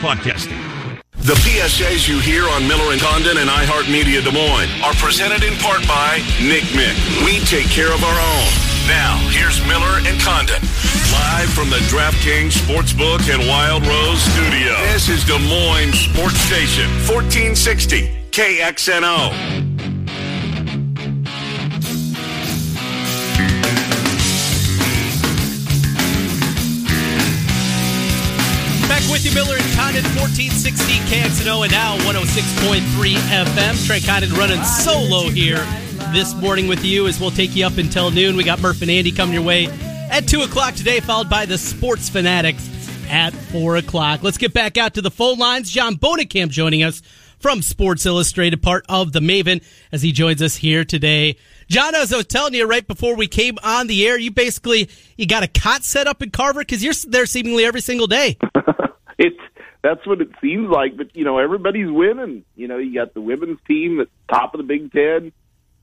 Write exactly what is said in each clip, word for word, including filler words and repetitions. Podcasting. The P S As you hear on Miller and Condon and iHeartMedia Des Moines are presented in part by Nick Mick. We take care of our own. Now, here's Miller and Condon, live from the DraftKings Sportsbook and Wild Rose Studio. This is Des Moines Sports Station, fourteen sixty K X N O. With you, Miller and Condon, fourteen sixty K X N O, and now one oh six point three F M. Trey Condon running solo here this morning with you as we'll take you up until noon. We got Murph and Andy coming your way at two o'clock today, followed by the Sports Fanatics at four o'clock. Let's get back out to the phone lines. John Bonekamp joining us from Sports Illustrated, part of the Maven, as he joins us here today. John, as I was telling you right before we came on the air, you basically you got a cot set up in Carver because you're there seemingly every single day. It's that's what it seems like, but you know everybody's winning. You know you got the women's team at top of the Big Ten,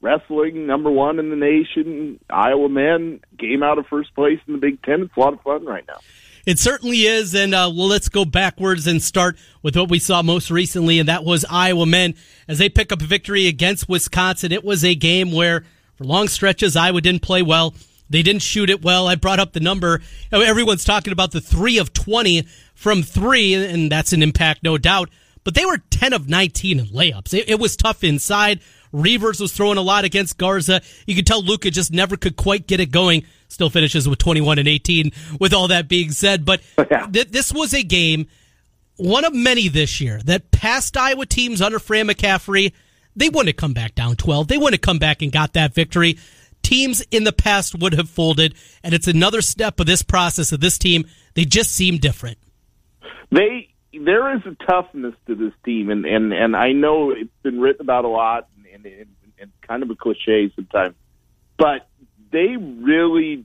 wrestling number one in the nation. Iowa men game out of first place in the Big Ten. It's a lot of fun right now. It certainly is, and uh, well, let's go backwards and start with what we saw most recently, and that was Iowa men as they pick up a victory against Wisconsin. It was a game where for long stretches Iowa didn't play well. They didn't shoot it well. I brought up the number. Everyone's talking about the three of twenty from three, and that's an impact, no doubt. But they were ten of nineteen in layups. It, it was tough inside. Reavers was throwing a lot against Garza. You could tell Luka just never could quite get it going. Still finishes with twenty-one and eighteen, with all that being said. But yeah. th- this was a game, one of many this year, that past Iowa teams under Fran McCaffrey, they wouldn't have come back down twelve. They wouldn't have come back and got that victory. Teams in the past would have folded, and it's another step of this process of this team. They just seem different. They there is a toughness to this team, and, and, and I know it's been written about a lot and, and, and kind of a cliche sometimes, but they really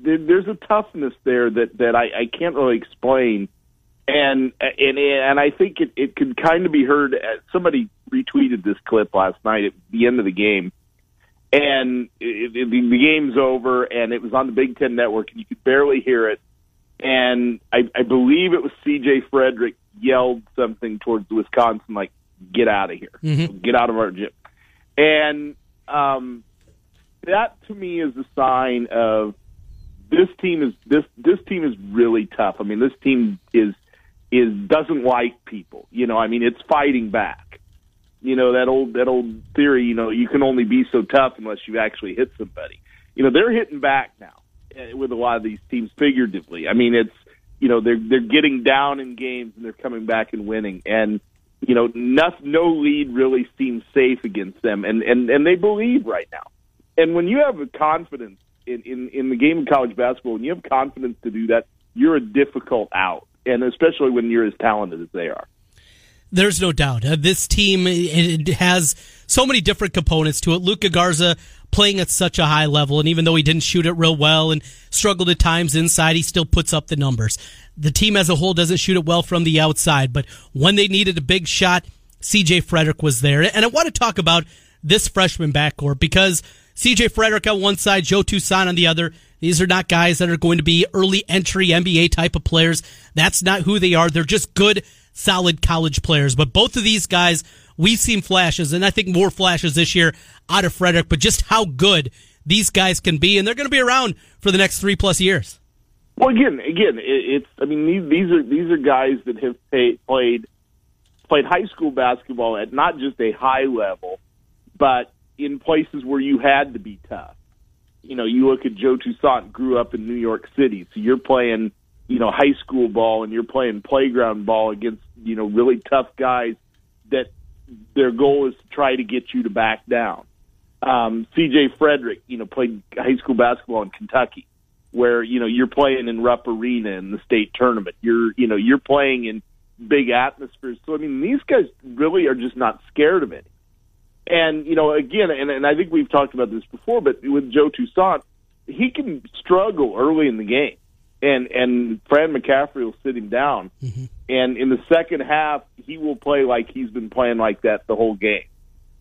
there's a toughness there that, that I, I can't really explain, and and and I think it, it could kind of be heard. Somebody retweeted this clip last night at the end of the game. And it, it, the game's over, and it was on the Big Ten Network, and you could barely hear it. And I, I believe it was C J. Frederick yelled something towards Wisconsin, like, get out of here. Mm-hmm. Get out of our gym. And um, that, to me, is a sign of this team is this this team is really tough. I mean, this team is is doesn't like people. You know, I mean, it's fighting back. You know, that old that old theory, you know, you can only be so tough unless you actually hit somebody. You know, they're hitting back now with a lot of these teams figuratively. I mean, it's, you know, they're they're getting down in games and they're coming back and winning. And, you know, no, no lead really seems safe against them. And, and, and they believe right now. And when you have a confidence in, in, in the game of college basketball, when you have confidence to do that, you're a difficult out. And especially when you're as talented as they are. There's no doubt. Uh, this team it, it has so many different components to it. Luka Garza playing at such a high level, and even though he didn't shoot it real well and struggled at times inside, he still puts up the numbers. The team as a whole doesn't shoot it well from the outside, but when they needed a big shot, C J. Frederick was there. And I want to talk about this freshman backcourt because C J. Frederick on one side, Joe Toussaint on the other. These are not guys that are going to be early entry N B A type of players. That's not who they are. They're just good, solid college players. But both of these guys, we've seen flashes, and I think more flashes this year out of Frederick, but just how good these guys can be, and they're going to be around for the next three-plus years. Well, again, again, it's I mean, these are these are guys that have paid, played played high school basketball at not just a high level, but in places where you had to be tough. You know, you look at Joe Toussaint, grew up in New York City, so you're playing – you know, high school ball, and you're playing playground ball against, you know, really tough guys that their goal is to try to get you to back down. Um, C J. Frederick, you know, played high school basketball in Kentucky where, you know, you're playing in Rupp Arena in the state tournament. You're, you know, you're playing in, big atmospheres. So, I mean, these guys really are just not scared of it. And, you know, again, and, and I think we've talked about this before, but with Joe Toussaint, he can struggle early in the game. And and Fran McCaffrey will sit him down. Mm-hmm. And in the second half, he will play like he's been playing like that the whole game.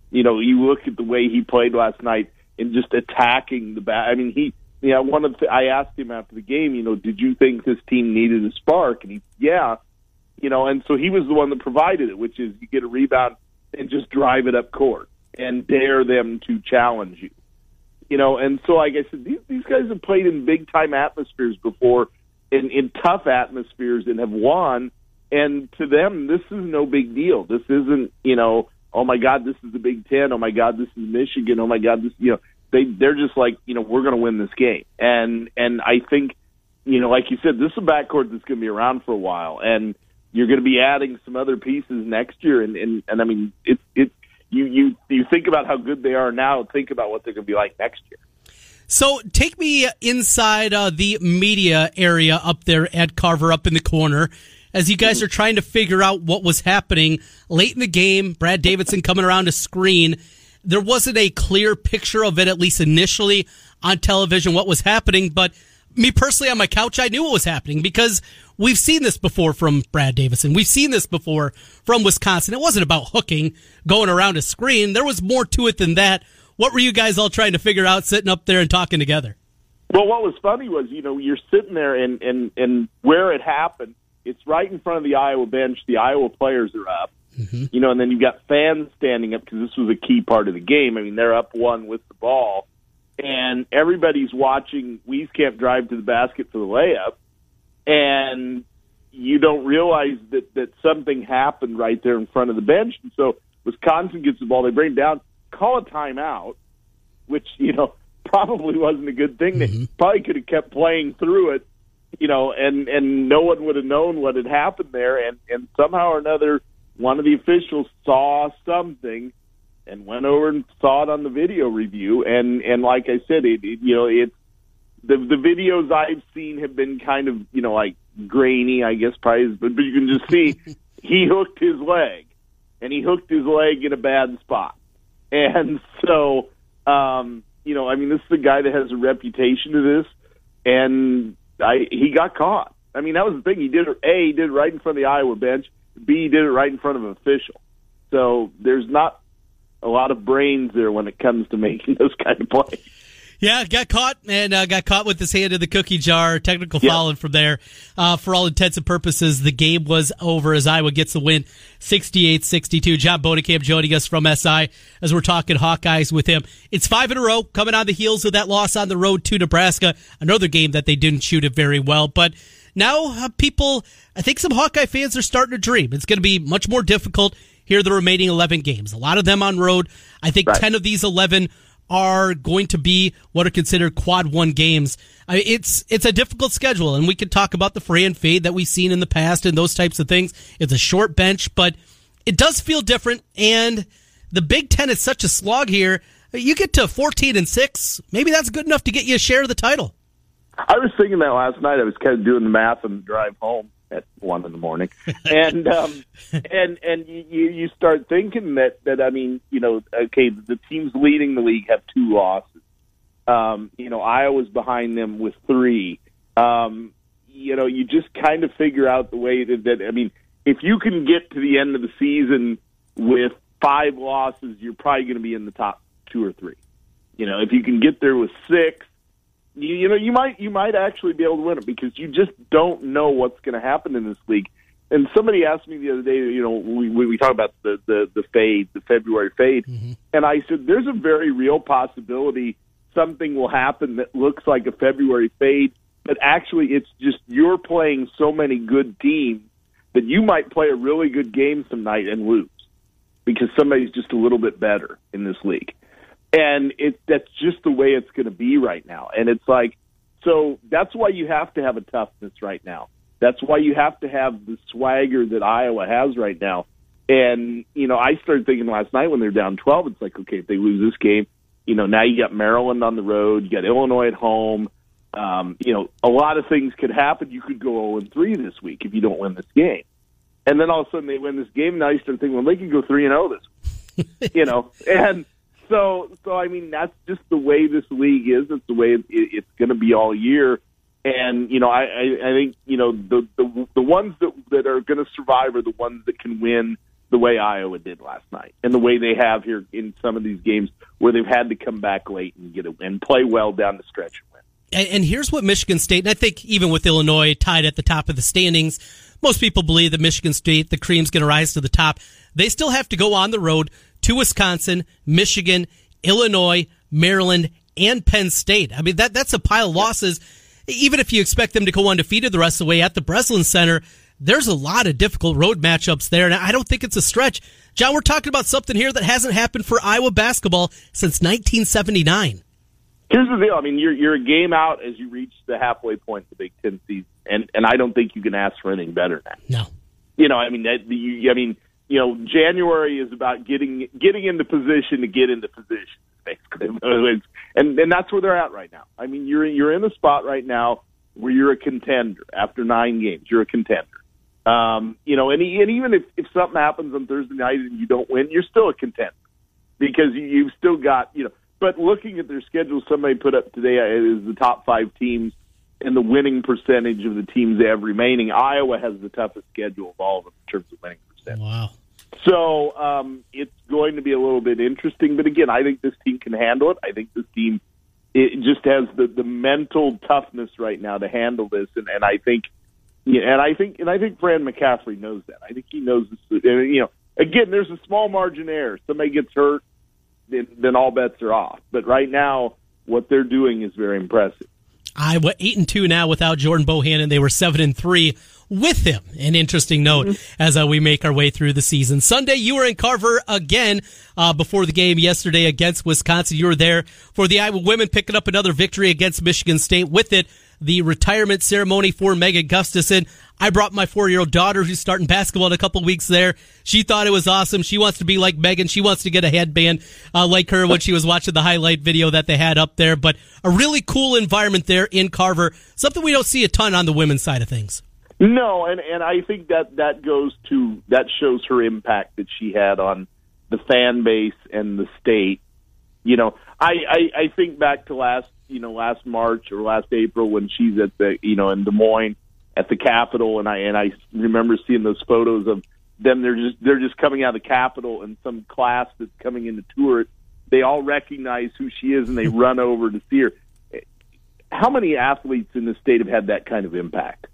You know, you look at the way he played last night and just attacking the bat. I mean, he, you know, one of the, I asked him after the game, you know, did you think this team needed a spark? And he, yeah. You know, and so he was the one that provided it, which is you get a rebound and just drive it up court and dare them to challenge you. You know, and so like I said, these, these guys have played in big-time atmospheres before, in, in tough atmospheres, and have won. And to them, this is no big deal. This isn't, you know, oh, my God, this is the Big Ten. Oh, my God, this is Michigan. Oh, my God, this, you know, they, they're just like, you know, we're going to win this game. And and I think, you know, like you said, this is a backcourt that's going to be around for a while. And you're going to be adding some other pieces next year. And, and, and I mean, it's it, You, you you think about how good they are now, think about what they're going to be like next year. So take me inside uh, the media area up there at Carver, up in the corner, as you guys are trying to figure out what was happening late in the game. Brad Davison coming around a screen. There wasn't a clear picture of it, at least initially on television, what was happening. But me personally on my couch, I knew what was happening because we've seen this before from Brad Davison. We've seen this before from Wisconsin. It wasn't about hooking, going around a screen. There was more to it than that. What were you guys all trying to figure out sitting up there and talking together? Well, what was funny was, you know, you're sitting there and, and, and where it happened, it's right in front of the Iowa bench. The Iowa players are up, mm-hmm. you know, and then you've got fans standing up because this was a key part of the game. I mean, they're up one with the ball. And everybody's watching Wieskamp drive to the basket for the layup, and you don't realize that, that something happened right there in front of the bench. And so Wisconsin gets the ball, they bring it down, call a timeout, which, you know, probably wasn't a good thing. Mm-hmm. They probably could have kept playing through it, you know, and, and no one would have known what had happened there. And, and somehow or another, one of the officials saw something and went over and saw it on the video review. And, and like I said, it, it you know, it's the the videos I've seen have been kind of, you know, like grainy, I guess, probably, but, but you can just see he hooked his leg, and he hooked his leg in a bad spot. And so, um, you know, I mean, this is a guy that has a reputation to this, and I, he got caught. I mean, that was the thing. He did it, A, he did it right in front of the Iowa bench. B, he did it right in front of an official. So there's not a lot of brains there when it comes to making those kind of plays. Yeah, got caught, and uh, got caught with his hand in the cookie jar. Technical yep. foul, and from there, uh, for all intents and purposes, the game was over as Iowa gets the win, sixty-eight sixty-two. John Bonekamp joining us from S I as we're talking Hawkeyes with him. It's five in a row, coming on the heels of that loss on the road to Nebraska, another game that they didn't shoot it very well, but now uh, people, I think some Hawkeye fans are starting to dream. It's going to be much more difficult here are the remaining eleven games. A lot of them on road. I think right. ten of these eleven are going to be what are considered quad one games. I mean, it's it's a difficult schedule, and we could talk about the fray and fade that we've seen in the past and those types of things. It's a short bench, but it does feel different, and the Big Ten is such a slog here. You get to fourteen and six, maybe that's good enough to get you a share of the title. I was thinking that last night. I was kind of doing the math on the drive home at one in the morning, and um, and and you you start thinking that that I mean, you know, okay, the teams leading the league have two losses. Um, you know, Iowa's behind them with three. Um, you know, you just kind of figure out the way that, that I mean, if you can get to the end of the season with five losses, you're probably going to be in the top two or three. You know, if you can get there with six. You, you know, you might you might actually be able to win it because you just don't know what's going to happen in this league. And somebody asked me the other day, you know, we we, we talk about the, the, the fade, the February fade, mm-hmm. and I said there's a very real possibility something will happen that looks like a February fade, but actually it's just you're playing so many good teams that you might play a really good game some night and lose because somebody's just a little bit better in this league. And it, that's just the way it's going to be right now. And it's like, so that's why you have to have a toughness right now. That's why you have to have the swagger that Iowa has right now. And, you know, I started thinking last night when they're down twelve, it's like, okay, if they lose this game, you know, now you got Maryland on the road, you got Illinois at home. Um, you know, a lot of things could happen. You could go oh and three this week if you don't win this game. And then all of a sudden they win this game, now you start thinking, well, they can go three and oh this week. You know, and so, so I mean, that's just the way this league is. It's the way it, it, it's going to be all year. And, you know, I, I, I think, you know, the the, the ones that, that are going to survive are the ones that can win the way Iowa did last night and the way they have here in some of these games where they've had to come back late and get a, and play well down the stretch and win. And, and here's what Michigan State, and I think even with Illinois tied at the top of the standings, most people believe that Michigan State, the cream's going to rise to the top. They still have to go on the road to Wisconsin, Michigan, Illinois, Maryland, and Penn State. I mean, that that's a pile of losses. Even if you expect them to go undefeated the rest of the way at the Breslin Center, there's a lot of difficult road matchups there, and I don't think it's a stretch. John, we're talking about something here that hasn't happened for Iowa basketball since nineteen seventy-nine. Here's the deal. I mean, you're you're a game out as you reach the halfway point of the Big Ten season, and, and I don't think you can ask for anything better now. No. You know, I mean, that, you, I mean, you know, January is about getting getting into position to get into position, basically. And and that's where they're at right now. I mean, you're you're in a spot right now where you're a contender. After nine games, you're a contender. Um, you know, and, and even if, if something happens on Thursday night and you don't win, you're still a contender because you, you've still got, you know. But looking at their schedule, somebody put up today is the top five teams and the winning percentage of the teams they have remaining. Iowa has the toughest schedule of all of them in terms of winning percentage. Wow. So um, it's going to be a little bit interesting. But, again, I think this team can handle it. I think this team it just has the, the mental toughness right now to handle this. And, and I think yeah, and I think and I think Fran McCaffrey knows that. I think he knows this. And, you know, again, there's a small margin of error. Somebody gets hurt, then, then all bets are off. But right now, what they're doing is very impressive. Iowa eight and two now without Jordan Bohannon, and they were seven and three with him. An interesting note mm-hmm. as uh, we make our way through the season. Sunday, you were in Carver again uh, before the game yesterday against Wisconsin. You were there for the Iowa women picking up another victory against Michigan State. With it, the retirement ceremony for Megan Gustafson. I brought my four-year-old daughter who's starting basketball in a couple weeks there. She thought it was awesome. She wants to be like Megan. She wants to get a headband uh, like her when she was watching the highlight video that they had up there. But a really cool environment there in Carver, something we don't see a ton on the women's side of things. No, and, and I think that, that goes to, that shows her impact that she had on the fan base and the state. You know, I, I, I think back to last, you know, last March or last April when she's at the, you know, in Des Moines at the Capitol, and I, and I remember seeing those photos of them. They're just, they're just coming out of the Capitol, and some class that's coming in to tour, they all recognize who she is and they run over to see her. How many athletes in the state have had that kind of impact?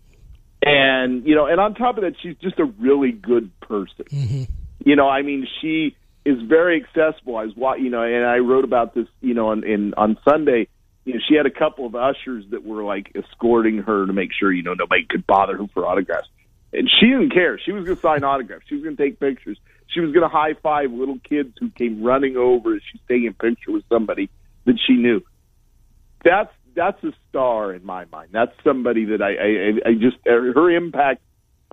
And, you know, and on top of that, she's just a really good person. Mm-hmm. You know, I mean, she is very accessible. I was, you know, and I wrote about this, you know, on, in, on Sunday. You know, she had a couple of ushers that were, like, escorting her to make sure, you know, nobody could bother her for autographs. And she didn't care. She was going to sign autographs. She was going to take pictures. She was going to high-five little kids who came running over as she's taking a picture with somebody that she knew. That's that's a star in my mind. That's somebody that I, I, I just – her impact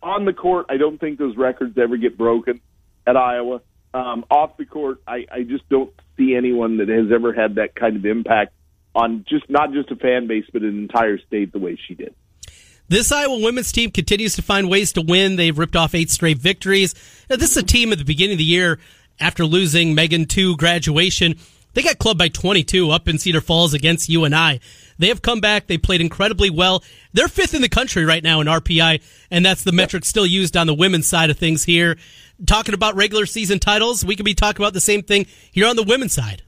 on the court, I don't think those records ever get broken at Iowa. Um, off the court, I, I just don't see anyone that has ever had that kind of impact on just not just a fan base, but an entire state the way she did. This Iowa women's team continues to find ways to win. They've ripped off eight straight victories. Now, this is a team at the beginning of the year, after losing Megan to graduation, they got clubbed by twenty-two up in Cedar Falls against U N I. They have come back. They played incredibly well. They're fifth in the country right now in R P I, and that's the metric still used on the women's side of things here. Talking about regular season titles, we could be talking about the same thing here on the women's side.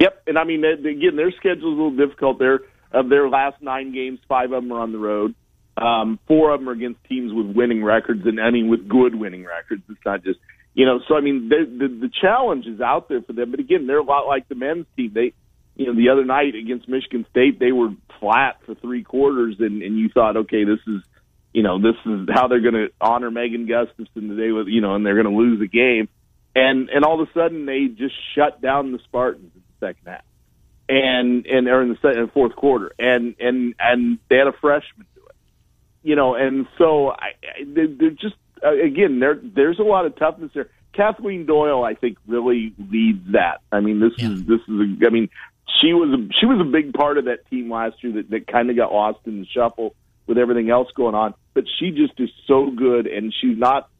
Yep, and I mean, again, their schedule is a little difficult. Their of their last nine games, five of them are on the road. Um, four of them are against teams with winning records, and I mean, with good winning records. It's not just, you know. So I mean, the, the, the challenge is out there for them. But again, they're a lot like the men's team. They, you know, the other night against Michigan State, they were flat for three quarters, and, and you thought, okay, this is, you know, this is how they're going to honor Megan Gustafson today with, you know, and they're going to lose the game, and and all of a sudden they just shut down the Spartans. Second half, and and they're in the second, fourth quarter, and and and they had a freshman do it, you know, and so I, I they're just uh, again there there's a lot of toughness there. Kathleen Doyle, I think, really leads that. I mean, this yeah. is this is a, I mean, she was a, she was a big part of that team last year that, that kind of got lost in the shuffle with everything else going on, but she just is so good, and she's not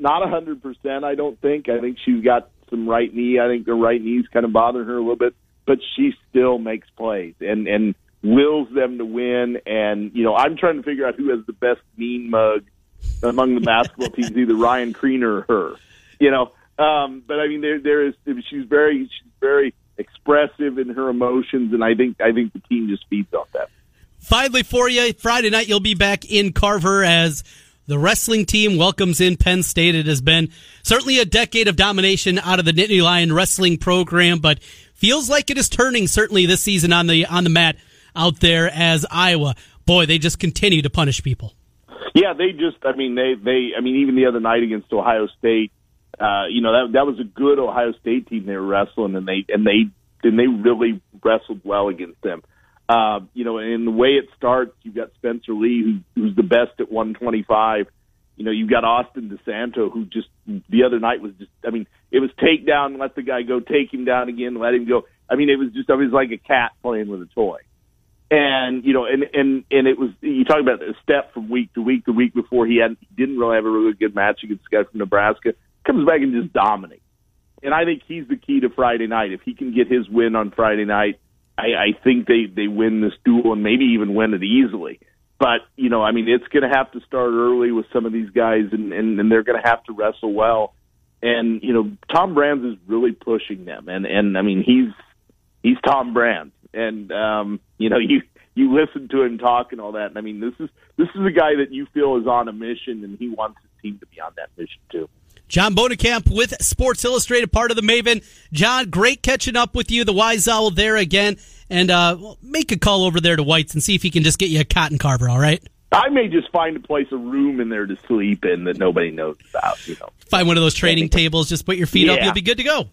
Not one hundred percent, I don't think. I think she got some right knee. I think the right knee's kind of bothering her a little bit. But she still makes plays and, and wills them to win. And, you know, I'm trying to figure out who has the best mean mug among the basketball teams, either Ryan Kriener or her. You know, um, but, I mean, there there is she's very she's very expressive in her emotions, and I think I think the team just feeds off that. Finally for you, Friday night you'll be back in Carver as the wrestling team welcomes in Penn State. It has been certainly a decade of domination out of the Nittany Lion wrestling program, but feels like it is turning certainly this season on the on the mat out there as Iowa. Boy, they just continue to punish people. Yeah, they just, I mean, they, they, I mean, even the other night against Ohio State, uh, you know, that that was a good Ohio State team they were wrestling, and they and they and they really wrestled well against them. Uh, you know, and the way it starts, you've got Spencer Lee, who, who's the best at one twenty-five. You know, you've got Austin DeSanto, who just the other night was just, I mean, it was take down, let the guy go, take him down again, let him go. I mean, it was just, I mean, it was like a cat playing with a toy. And, you know, and, and, and it was, you talk about a step from week to week, the week before he had, didn't really have a really good match against this guy from Nebraska, comes back and just dominates. And I think he's the key to Friday night. If he can get his win on Friday night, I, I think they, they win this duel and maybe even win it easily. But, you know, I mean, it's going to have to start early with some of these guys, and, and, and they're going to have to wrestle well. And, you know, Tom Brands is really pushing them. And, and I mean, he's he's Tom Brands. And, um, you know, you, you listen to him talk and all that. And, I mean, this is this is a guy that you feel is on a mission, and he wants his team to be on that mission, too. John Bonekamp with Sports Illustrated, part of the Maven. John, great catching up with you, the Wise Owl there again. And uh, make a call over there to White's and see if he can just get you a cotton carver, all right? I may just find a place, a room in there to sleep in that nobody knows about. You know, find one of those training tables, just put your feet yeah. up, you'll be good to go.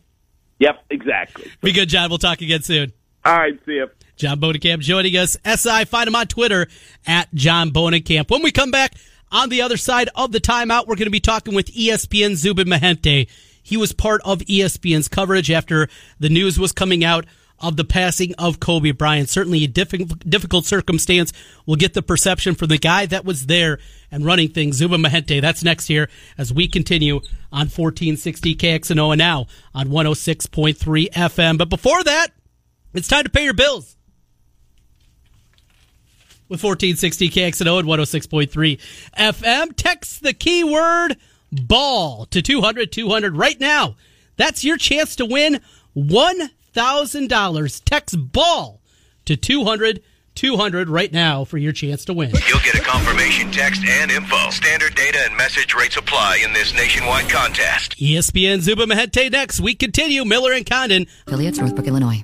Yep, exactly. Be good, John. We'll talk again soon. All right, see ya. John Bonekamp joining us. S I, find him on Twitter at John Bonekamp. When we come back on the other side of the timeout, we're going to be talking with E S P N's Zubin Mehenti. He was part of E S P N's coverage after the news was coming out of the passing of Kobe Bryant. Certainly a diff- difficult circumstance. We'll get the perception from the guy that was there and running things, Zubin Mehenti. That's next here as we continue on fourteen sixty K X N O and now on one oh six point three F M. But before that, it's time to pay your bills with fourteen sixty K X N O and one oh six point three F M. Text the keyword ball to two hundred two hundred right now. That's your chance to win one thousand dollars. Text ball to two hundred two hundred right now for your chance to win. You'll get a confirmation text and info. Standard data and message rates apply in this nationwide contest. E S P N Zubin Mehenti next. We continue. Miller and Condon. Affiliates, Northbrook, Illinois.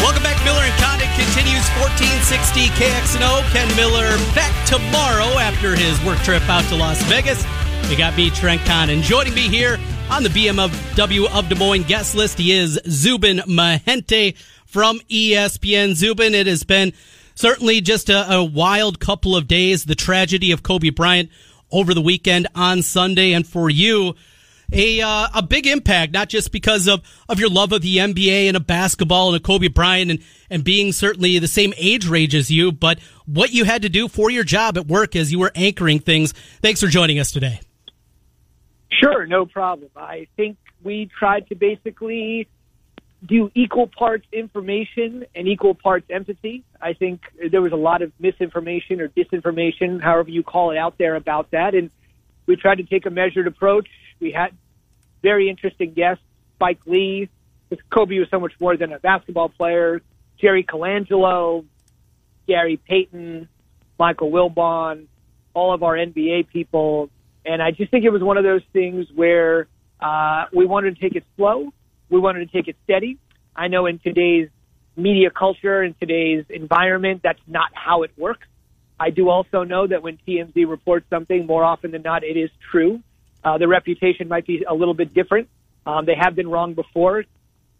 Welcome back, Miller and Condon. Continues fourteen sixty K X N O. Ken Miller back tomorrow after his work trip out to Las Vegas. We got me, Trent Condon, joining me here on the B M W of Des Moines guest list. He is Zubin Mehenti from E S P N. Zubin, it has been certainly just a, a wild couple of days. The tragedy of Kobe Bryant over the weekend on Sunday, and for you, A uh, a big impact, not just because of, of your love of the N B A and of basketball and of Kobe Bryant and, and being certainly the same age range as you, but what you had to do for your job at work as you were anchoring things. Thanks for joining us today. Sure, no problem. I think we tried to basically do equal parts information and equal parts empathy. I think there was a lot of misinformation or disinformation, however you call it, out there about that, and we tried to take a measured approach. We had very interesting guests, Spike Lee, because Kobe was so much more than a basketball player, Jerry Colangelo, Gary Payton, Michael Wilbon, all of our N B A people. And I just think it was one of those things where uh, we wanted to take it slow. We wanted to take it steady. I know in today's media culture, in today's environment, that's not how it works. I do also know that when T M Z reports something, more often than not, it is true. Uh, their reputation might be a little bit different. Um, they have been wrong before.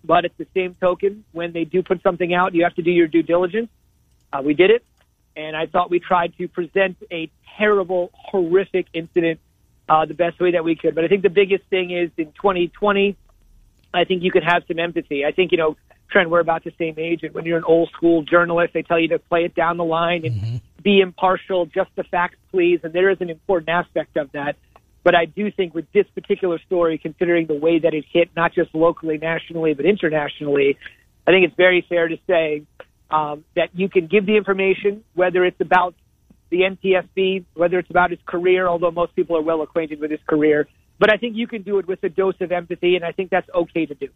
But at the same token, when they do put something out, you have to do your due diligence. Uh, we did it, and I thought we tried to present a terrible, horrific incident uh, the best way that we could. But I think the biggest thing is in twenty twenty, I think you could have some empathy. I think, you know, Trent, we're about the same age, and when you're an old-school journalist, they tell you to play it down the line and mm-hmm. be impartial, just the facts, please, and there is an important aspect of that. But I do think with this particular story, considering the way that it hit, not just locally, nationally, but internationally, I think it's very fair to say um, that you can give the information, whether it's about the N T S B, whether it's about his career, although most people are well acquainted with his career. But I think you can do it with a dose of empathy, and I think that's okay to do.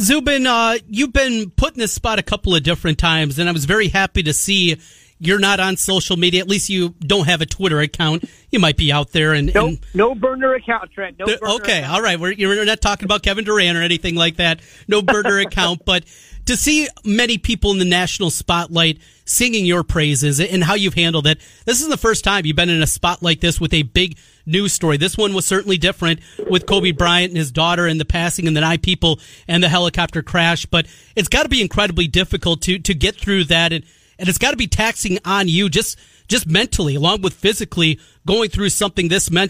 Zubin, uh, you've been put in this spot a couple of different times, and I was very happy to see you're not on social media. At least you don't have a Twitter account. You might be out there. and No, and, no burner account, Trent. No burner okay, account. All right. We're, you're not talking about Kevin Durant or anything like that. No burner account. But to see many people in the national spotlight singing your praises and how you've handled it, this isn't the first time you've been in a spot like this with a big news story. This one was certainly different with Kobe Bryant and his daughter and the passing and the nine people and the helicopter crash. But it's got to be incredibly difficult to, to get through that, and And it's got to be taxing on you, just just mentally, along with physically, going through something this, men-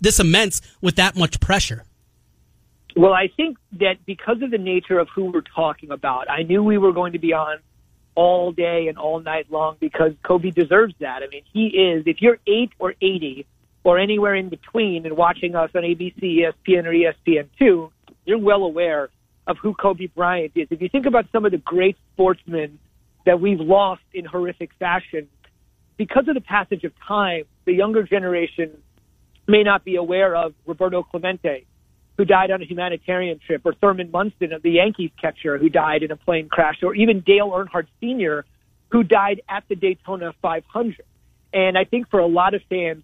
this immense with that much pressure. Well, I think that because of the nature of who we're talking about, I knew we were going to be on all day and all night long because Kobe deserves that. I mean, he is, if you're eight or eighty or anywhere in between and watching us on A B C, E S P N, or E S P N two, you're well aware of who Kobe Bryant is. If you think about some of the great sportsmen that we've lost in horrific fashion, because of the passage of time, the younger generation may not be aware of Roberto Clemente, who died on a humanitarian trip, or Thurman Munson, of the Yankees catcher, who died in a plane crash, or even Dale Earnhardt Senior, who died at the Daytona five hundred. And I think for a lot of fans,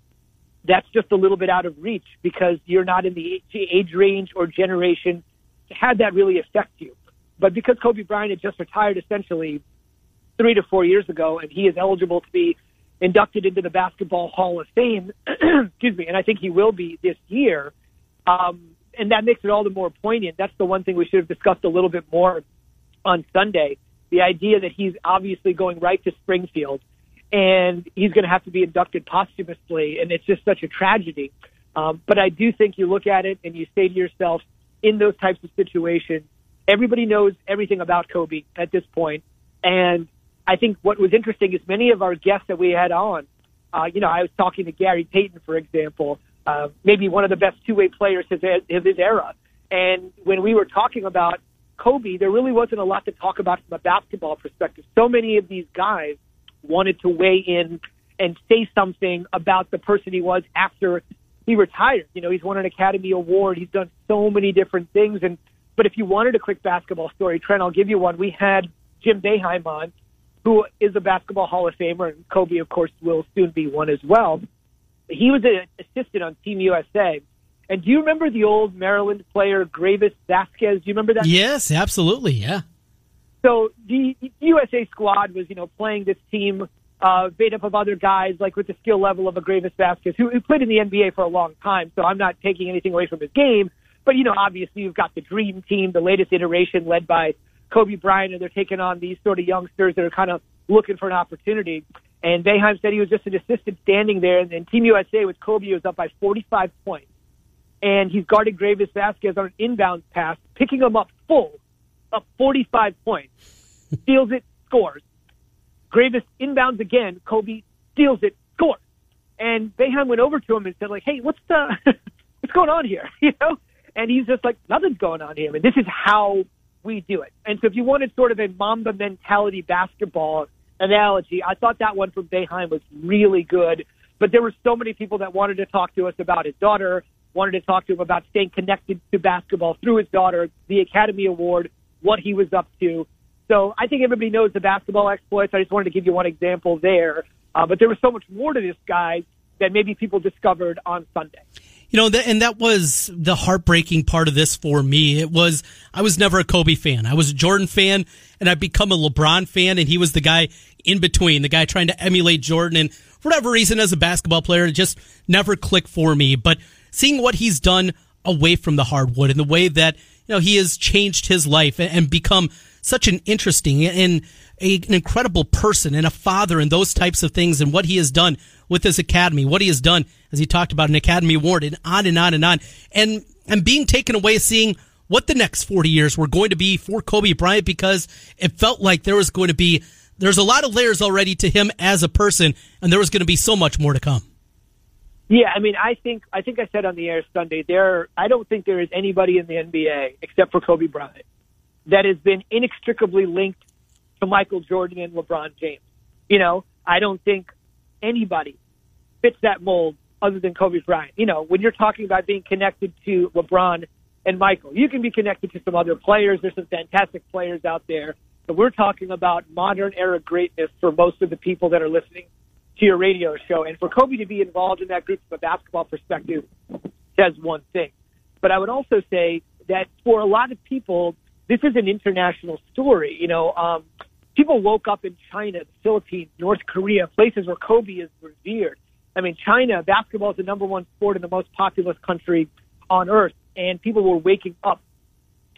that's just a little bit out of reach because you're not in the age range or generation to have that really affect you. But because Kobe Bryant had just retired essentially three to four years ago, and he is eligible to be inducted into the Basketball Hall of Fame. Excuse me, and I think he will be this year. Um, and that makes it all the more poignant. That's the one thing we should have discussed a little bit more on Sunday, the idea that he's obviously going right to Springfield, and he's going to have to be inducted posthumously, and it's just such a tragedy. Um, but I do think you look at it and you say to yourself, in those types of situations, everybody knows everything about Kobe at this point, and I think what was interesting is many of our guests that we had on, uh, you know, I was talking to Gary Payton, for example, uh, maybe one of the best two-way players of his era. And when we were talking about Kobe, there really wasn't a lot to talk about from a basketball perspective. So many of these guys wanted to weigh in and say something about the person he was after he retired. You know, he's won an Academy Award. He's done so many different things. And but if you wanted a quick basketball story, Trent, I'll give you one. We had Jim Boeheim on, who is a Basketball Hall of Famer, and Kobe, of course, will soon be one as well. He was an assistant on Team U S A. And do you remember the old Maryland player, Greivis Vasquez? Do you remember that? Yes, absolutely, yeah. So the U S A squad was, you know, playing this team uh, made up of other guys, like with the skill level of a Greivis Vasquez, who, who played in the N B A for a long time, so I'm not taking anything away from his game. But, you know, obviously you've got the dream team, the latest iteration led by Kobe Bryant, and they're taking on these sort of youngsters that are kind of looking for an opportunity. And Boeheim said he was just an assistant standing there, and then Team U S A with Kobe was up by forty-five points. And he's guarded Greivis Vasquez on an inbound pass, picking him up full, up forty-five points. Steals it, scores. Greivis inbounds again, Kobe steals it, scores. And Boeheim went over to him and said, like, hey, what's the what's going on here? You know? And he's just like, nothing's going on here. And this is how we do it. And so if you wanted sort of a Mamba mentality basketball analogy, I thought that one from Boeheim was really good. But there were so many people that wanted to talk to us about his daughter, wanted to talk to him about staying connected to basketball through his daughter, the Academy Award, what he was up to. So I think everybody knows the basketball exploits. I just wanted to give you one example there. Uh, but there was so much more to this guy that maybe people discovered on Sunday. You know, and that was the heartbreaking part of this for me. It was, I was never a Kobe fan. I was a Jordan fan, and I've become a LeBron fan, and he was the guy in between, the guy trying to emulate Jordan. And for whatever reason, as a basketball player, it just never clicked for me. But seeing what he's done away from the hardwood and the way that you know, he has changed his life and become such an interesting and an incredible person and a father and those types of things, and what he has done with his academy, what he has done, as he talked about, an Academy Award, and on and on and on. And and being taken away seeing what the next forty years were going to be for Kobe Bryant, because it felt like there was going to be, there's a lot of layers already to him as a person, and there was going to be so much more to come. Yeah, I mean, I think I think I said on the air Sunday, there, I don't think there is anybody in the N B A except for Kobe Bryant that has been inextricably linked to Michael Jordan and LeBron James. You know, I don't think anybody fits that mold other than Kobe Bryant. You know, when you're talking about being connected to LeBron and Michael, you can be connected to some other players. There's some fantastic players out there. But we're talking about modern era greatness for most of the people that are listening to your radio show. And for Kobe to be involved in that group from a basketball perspective says one thing. But I would also say that for a lot of people, this is an international story. You know, um, people woke up in China, the Philippines, North Korea, places where Kobe is revered. I mean, China, basketball is the number one sport in the most populous country on earth, and people were waking up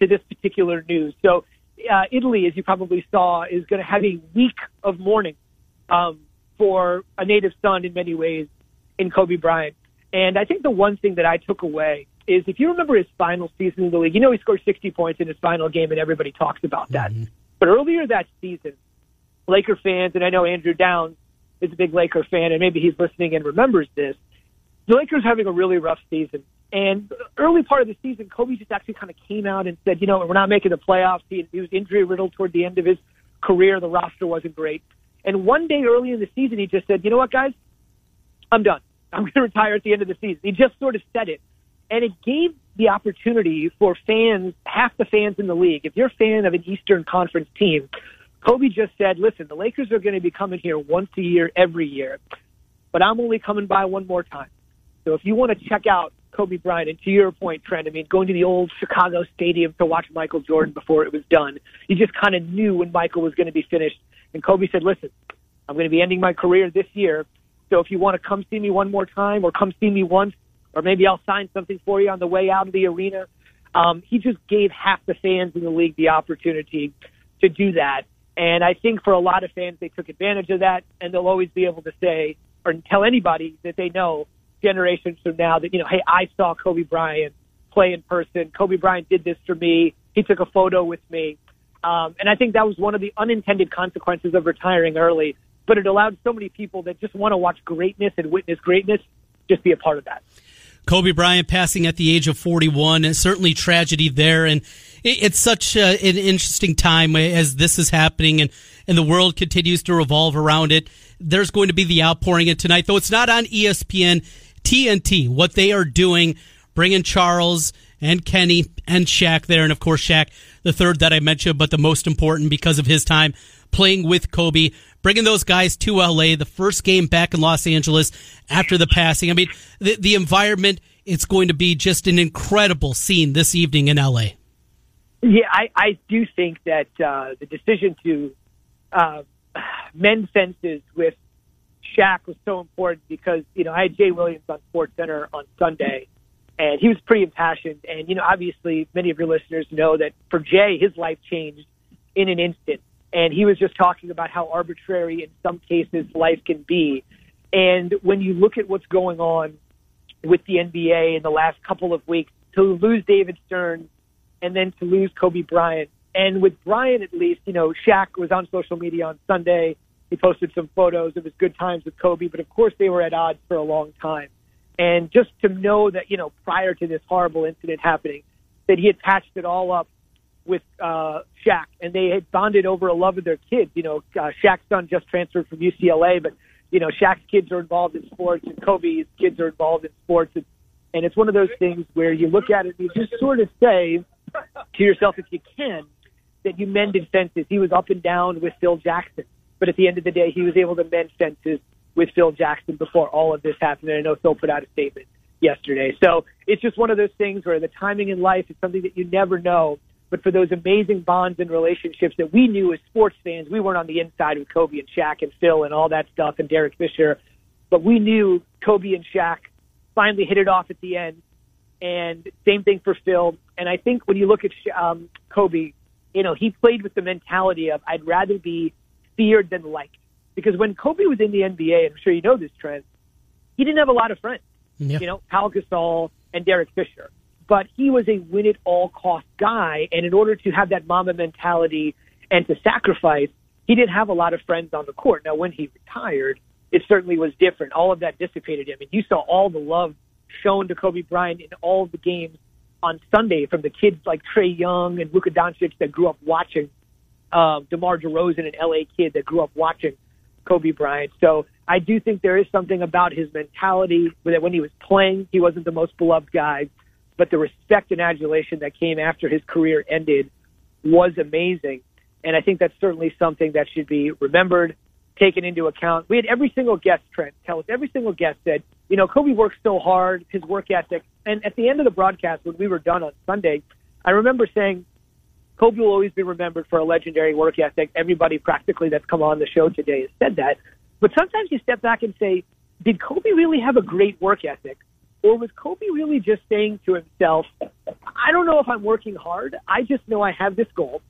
to this particular news. So uh, Italy, as you probably saw, is going to have a week of mourning um, for a native son in many ways in Kobe Bryant. And I think the one thing that I took away is, if you remember his final season in the league, you know he scored sixty points in his final game, and everybody talks about that. Mm-hmm. But earlier that season, Laker fans, and I know Andrew Downs is a big Laker fan, and maybe he's listening and remembers this, the Lakers having a really rough season. And early part of the season, Kobe just actually kind of came out and said, you know, we're not making the playoffs. He, he was injury-riddled toward the end of his career. The roster wasn't great. And one day early in the season, he just said, you know what, guys? I'm done. I'm going to retire at the end of the season. He just sort of said it. And it gave the opportunity for fans, half the fans in the league, if you're a fan of an Eastern Conference team, Kobe just said, listen, the Lakers are going to be coming here once a year, every year, but I'm only coming by one more time. So if you want to check out Kobe Bryant, and to your point, Trent, I mean, going to the old Chicago Stadium to watch Michael Jordan before it was done, you just kind of knew when Michael was going to be finished. And Kobe said, listen, I'm going to be ending my career this year, so if you want to come see me one more time, or come see me once, or maybe I'll sign something for you on the way out of the arena. Um, he just gave half the fans in the league the opportunity to do that. And I think for a lot of fans, they took advantage of that, and they'll always be able to say, or tell anybody that they know generations from now, that, you know, hey, I saw Kobe Bryant play in person. Kobe Bryant did this for me. He took a photo with me. Um, and I think that was one of the unintended consequences of retiring early, but it allowed so many people that just want to watch greatness and witness greatness just be a part of that. Kobe Bryant passing at the age of forty-one, and certainly tragedy there. And it's such an interesting time as this is happening, and, and the world continues to revolve around it. There's going to be the outpouring. And tonight, though it's not on E S P N, T N T, what they are doing, bringing Charles and Kenny and Shaq there. And, of course, Shaq, the third that I mentioned, but the most important because of his time playing with Kobe, bringing those guys to L A, the first game back in Los Angeles after the passing. I mean, the, the environment, it's going to be just an incredible scene this evening in L A. Yeah, I, I do think that uh, the decision to uh, mend fences with Shaq was so important because, you know, I had Jay Williams on SportsCenter on Sunday, and he was pretty impassioned. And, you know, obviously many of your listeners know that for Jay, his life changed in an instant. And he was just talking about how arbitrary in some cases life can be. And when you look at what's going on with the N B A in the last couple of weeks, to lose David Stern and then to lose Kobe Bryant. And with Bryant, at least, you know, Shaq was on social media on Sunday. He posted some photos of his good times with Kobe, but of course they were at odds for a long time. And just to know that, you know, prior to this horrible incident happening, that he had patched it all up with uh, Shaq, and they had bonded over a love of their kids. You know, uh, Shaq's son just transferred from U C L A, but, you know, Shaq's kids are involved in sports, and Kobe's kids are involved in sports. And, and it's one of those things where you look at it and you just sort of say to yourself, if you can, that you mended fences. He was up and down with Phil Jackson, but at the end of the day, he was able to mend fences with Phil Jackson before all of this happened. And I know Phil put out a statement yesterday. So it's just one of those things where the timing in life is something that you never know. But for those amazing bonds and relationships that we knew as sports fans, we weren't on the inside with Kobe and Shaq and Phil and all that stuff and Derek Fisher, but we knew Kobe and Shaq finally hit it off at the end. And same thing for Phil, And I think when you look at um, Kobe, you know, he played with the mentality of, I'd rather be feared than liked. Because when Kobe was in the N B A, I'm sure you know this, Trent, he didn't have a lot of friends. Yep. You know, Pau Gasol and Derek Fisher. But he was a win-at-all-cost guy, and in order to have that mama mentality and to sacrifice, he didn't have a lot of friends on the court. Now, when he retired, it certainly was different. All of that dissipated him, and you saw all the love shown to Kobe Bryant in all the games on Sunday from the kids like Trae Young and Luka Doncic that grew up watching, uh, DeMar DeRozan, an L A kid that grew up watching Kobe Bryant. So I do think there is something about his mentality that when he was playing, he wasn't the most beloved guy, but the respect and adulation that came after his career ended was amazing. And I think that's certainly something that should be remembered, taken into account. We had every single guest, Trent, tell us, every single guest said, you know, Kobe worked so hard, his work ethic. And at the end of the broadcast, when we were done on Sunday, I remember saying, Kobe will always be remembered for a legendary work ethic. Everybody practically that's come on the show today has said that. But sometimes you step back and say, did Kobe really have a great work ethic? Or was Kobe really just saying to himself, I don't know if I'm working hard. I just know I have this goal,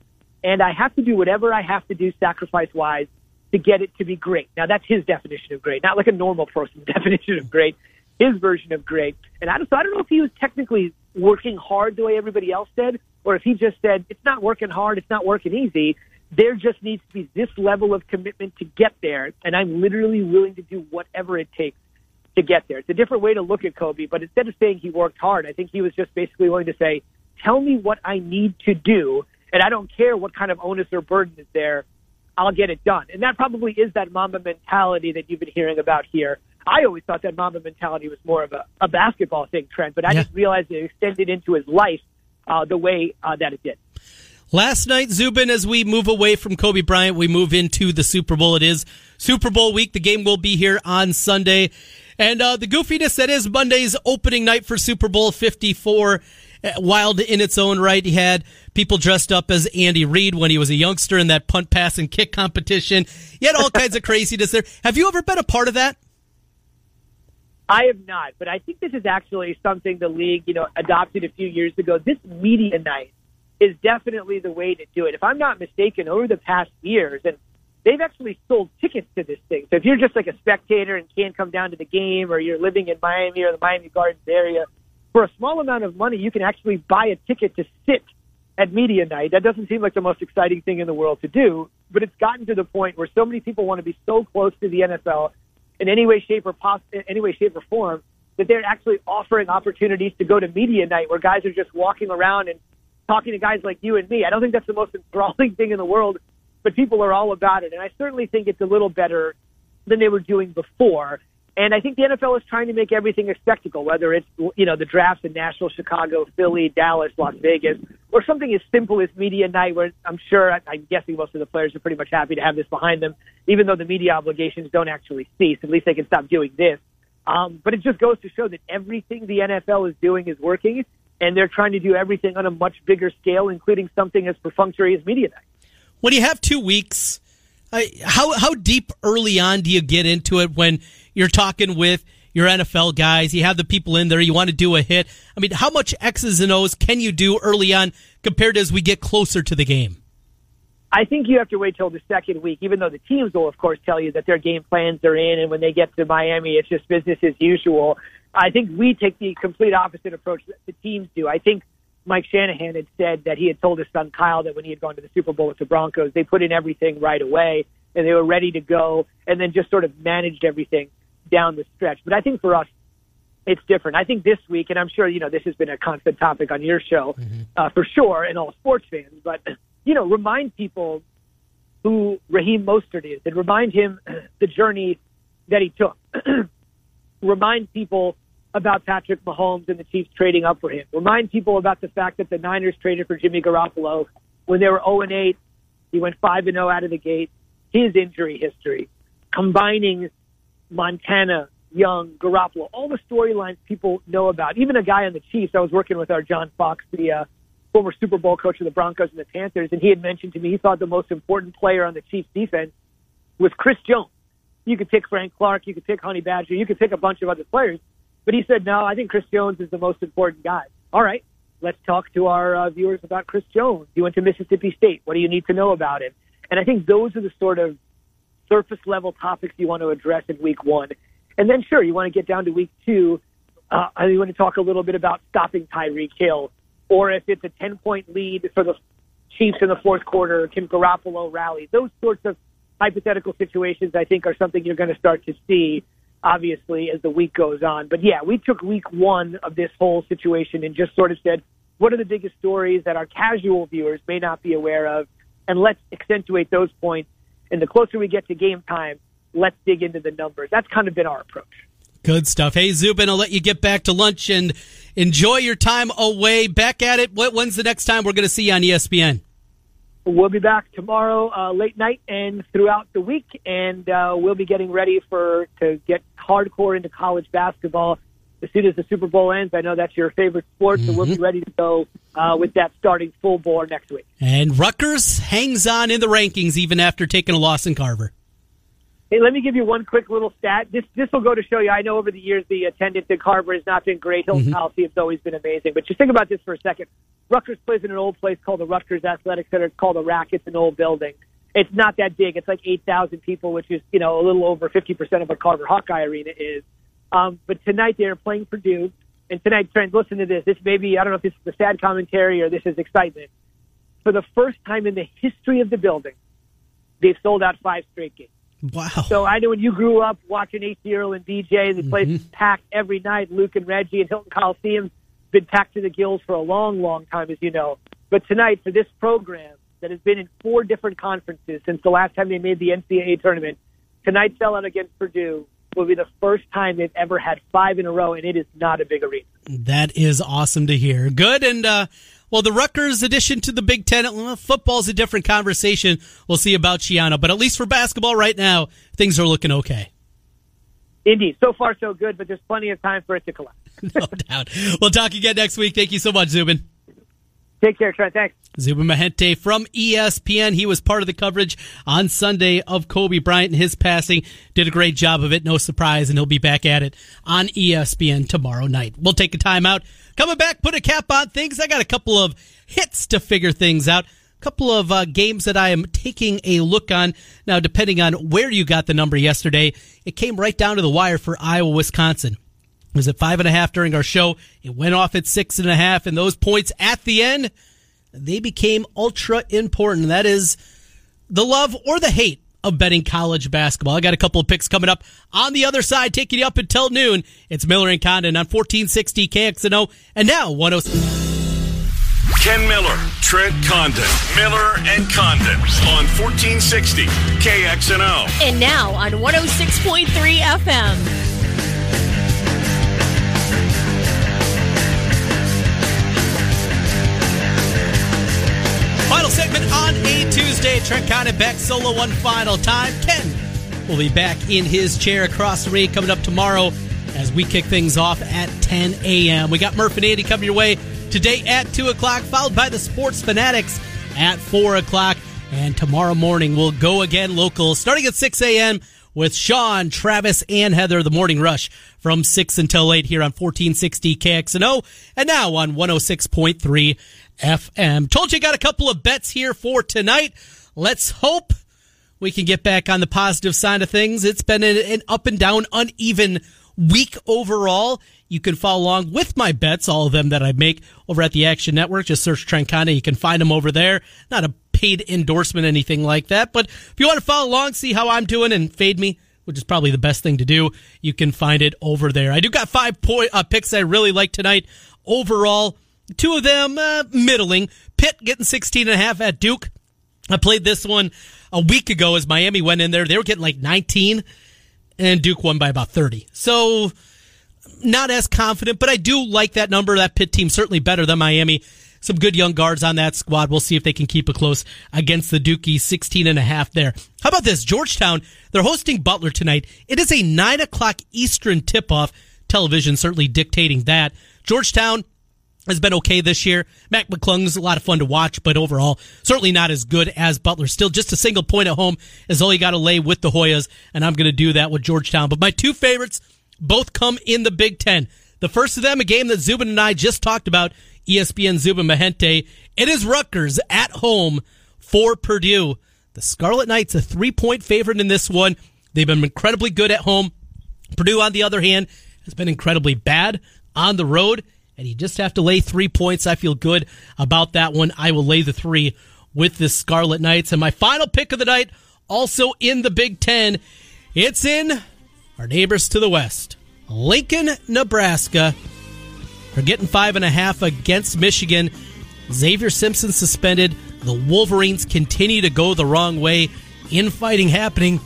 and I have to do whatever I have to do sacrifice-wise to get it to be great. Now, that's his definition of great, not like a normal person's definition of great, his version of great. And I don't, so I don't know if he was technically working hard the way everybody else said, or if he just said, it's not working hard, it's not working easy. There just needs to be this level of commitment to get there, and I'm literally willing to do whatever it takes to get there. It's a different way to look at Kobe, but instead of saying he worked hard, I think he was just basically willing to say, tell me what I need to do, and I don't care what kind of onus or burden is there, I'll get it done. And that probably is that Mamba mentality that you've been hearing about here. I always thought that Mamba mentality was more of a, a basketball thing, Trent, but I yeah. didn't realize it extended into his life uh, the way uh, that it did. Last night, Zubin, as we move away from Kobe Bryant, we move into the Super Bowl. It is Super Bowl week. The game will be here on Sunday. And uh, the goofiness that is Monday's opening night for Super Bowl fifty-four, wild in its own right. He had people dressed up as Andy Reid when he was a youngster in that punt, pass, and kick competition. He had all kinds of craziness there. Have you ever been a part of that? I have not, but I think this is actually something the league, you know, adopted a few years ago. This media night is definitely the way to do it. If I'm not mistaken, over the past years, and they've actually sold tickets to this thing. So if you're just like a spectator and can't come down to the game, or you're living in Miami or the Miami Gardens area, for a small amount of money, you can actually buy a ticket to sit at media night. That doesn't seem like the most exciting thing in the world to do, but it's gotten to the point where so many people want to be so close to the N F L in any way, shape, or pos- any way, shape, or form that they're actually offering opportunities to go to media night where guys are just walking around and talking to guys like you and me. I don't think that's the most enthralling thing in the world, but people are all about it. And I certainly think it's a little better than they were doing before. And I think the N F L is trying to make everything a spectacle, whether it's, you know, the drafts in Nashville, Chicago, Philly, Dallas, Las Vegas, or something as simple as media night, where I'm sure, I'm guessing most of the players are pretty much happy to have this behind them, even though the media obligations don't actually cease. At least they can stop doing this. Um, but it just goes to show that everything the N F L is doing is working, and they're trying to do everything on a much bigger scale, including something as perfunctory as media night. When you have two weeks, I, how how deep early on do you get into it when you're talking with your N F L guys? You have the people in there. You want to do a hit. I mean, how much X's and O's can you do early on compared to as we get closer to the game? I think you have to wait till the second week, even though the teams will, of course, tell you that their game plans are in, and when they get to Miami, it's just business as usual. I think we take the complete opposite approach that the teams do. I think Mike Shanahan had said that he had told his son Kyle that when he had gone to the Super Bowl with the Broncos, they put in everything right away, and they were ready to go, and then just sort of managed everything down the stretch. But I think for us, it's different. I think this week, and I'm sure, you know, this has been a constant topic on your show, mm-hmm. uh, for sure, and all sports fans, but, you know, remind people who Raheem Mostert is, and remind him the journey that he took. Remind people about Patrick Mahomes and the Chiefs trading up for him. Remind people about the fact that the Niners traded for Jimmy Garoppolo when they were oh and eight. He went five and oh out of the gate. His injury history, combining Montana, Young, Garoppolo, all the storylines people know about. Even a guy on the Chiefs, I was working with our John Fox, the uh, former Super Bowl coach of the Broncos and the Panthers, and he had mentioned to me he thought the most important player on the Chiefs defense was Chris Jones. You could pick Frank Clark, you could pick Honey Badger, you could pick a bunch of other players. But he said, no, I think Chris Jones is the most important guy. All right, Let's talk to our uh, viewers about Chris Jones. You went to Mississippi State. What do you need to know about him? And I think those are the sort of surface-level topics you want to address in week one. And then, sure, you want to get down to week two. Uh, you want to talk a little bit about stopping Tyreek Hill, or if it's a ten-point lead for the Chiefs in the fourth quarter, can Garoppolo rally? Those sorts of hypothetical situations, I think, are something you're going to start to see, obviously, as the week goes on. But, yeah, we took week one of this whole situation and just sort of said, what are the biggest stories that our casual viewers may not be aware of? And let's accentuate those points. And the closer we get to game time, let's dig into the numbers. That's kind of been our approach. Good stuff. Hey, Zubin, I'll let you get back to lunch and enjoy your time away. Back at it. When's the next time we're going to see you on E S P N? We'll be back tomorrow uh, late night and throughout the week, and uh, we'll be getting ready for to get hardcore into college basketball. As soon as the Super Bowl ends, I know that's your favorite sport, so we'll be ready to go uh, with that starting full bore next week. And Rutgers hangs on in the rankings even after taking a loss in Carver. Hey, let me give you one quick little stat. This this will go to show you, I know over the years the attendance at Carver has not been great. Hilton Coliseum's mm-hmm. always been amazing. But just think about this for a second. Rutgers plays in an old place called the Rutgers Athletic Center. It's called the Rack. It's an old building. It's not that big. It's like eight thousand people, which is, you know, a little over fifty percent of what Carver-Hawkeye Arena is. Um, but tonight they are playing Purdue. And tonight, friends, listen to this. This may be, I don't know if this is the sad commentary or this is excitement. For the first time in the history of the building, they've sold out five straight games. Wow. So I know when you grew up watching A C Earl and D J, the place mm-hmm. packed every night. Luke and Reggie and Hilton Coliseum's been packed to the gills for a long, long time, as you know. But tonight, for this program that has been in four different conferences since the last time they made the N C double A tournament, tonight's sellout against Purdue will be the first time they've ever had five in a row, and it is not a big arena. That is awesome to hear. Good, and uh, well, the Rutgers addition to the Big Ten, well, football's a different conversation. We'll see about Shiano, but at least for basketball right now, things are looking okay. Indeed. So far, so good, but there's plenty of time for it to collapse. No doubt. We'll talk again next week. Thank you so much, Zubin. Take care, Trent. Thanks. Zubin Mehenti from E S P N. He was part of the coverage on Sunday of Kobe Bryant and his passing. Did a great job of it, no surprise, and he'll be back at it on E S P N tomorrow night. We'll take a timeout. Coming back, put a cap on things. I got a couple of hits to figure things out. A couple of uh, games that I am taking a look on. Now, depending on where you got the number yesterday, it came right down to the wire for Iowa-Wisconsin. It was at five and a half during our show. It went off at six and a half, and those points at the end, they became ultra important. That is the love or the hate of betting college basketball. I got a couple of picks coming up on the other side, taking you up until noon. It's Miller and Condon on fourteen sixty K X N O, and now one oh six. Ken Miller, Trent Condon, Miller and Condon on fourteen sixty K X N O. And now on one oh six point three F M. Final segment on a Tuesday. Trent Condon back solo one final time. Ken will be back in his chair across the ring coming up tomorrow as we kick things off at ten a.m. We got Murph and Andy coming your way today at two o'clock, followed by the Sports Fanatics at four o'clock. And tomorrow morning we'll go again local, starting at six a.m. with Sean, Travis, and Heather, the Morning Rush from six until eight here on fourteen sixty K X N O and now on one oh six point three F M. Told you got a couple of bets here for tonight. Let's hope we can get back on the positive side of things. It's been an up and down, uneven week overall. You can follow along with my bets, all of them that I make over at the Action Network. Just search Trent Condon. You can find them over there. Not a paid endorsement, anything like that. But if you want to follow along, see how I'm doing, and fade me, which is probably the best thing to do, you can find it over there. I do got five po- uh, picks I really like tonight overall. Two of them uh, middling. Pitt getting sixteen and a half at Duke. I played this one a week ago as Miami went in there. They were getting like nineteen, and Duke won by about thirty. So not as confident, but I do like that number. That Pitt team certainly better than Miami. Some good young guards on that squad. We'll see if they can keep it close against the Dukies. sixteen and a half there. How about this? Georgetown, they're hosting Butler tonight. It is a nine o'clock Eastern tip-off. Television certainly dictating that. Georgetown has been okay this year. Mac McClung's a lot of fun to watch, but overall, certainly not as good as Butler. Still, just a single point at home is all you got to lay with the Hoyas, and I'm going to do that with Georgetown. But my two favorites both come in the Big Ten. The first of them, a game that Zubin and I just talked about, E S P N Zubin Mehenti. It is Rutgers at home for Purdue. The Scarlet Knights a three-point favorite in this one. They've been incredibly good at home. Purdue, on the other hand, has been incredibly bad on the road, and you just have to lay three points. I feel good about that one. I will lay the three with the Scarlet Knights. And my final pick of the night, also in the Big Ten, it's in our neighbors to the west, Lincoln, Nebraska. They're getting five and a half against Michigan. Xavier Simpson suspended. The Wolverines continue to go the wrong way. Infighting happening.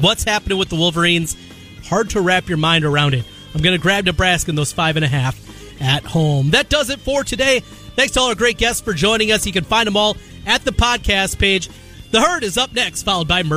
What's happening with the Wolverines? Hard to wrap your mind around it. I'm going to grab Nebraska in those five and a half at home. That does it for today. Thanks to all our great guests for joining us. You can find them all at the podcast page. The Herd is up next, followed by Murray.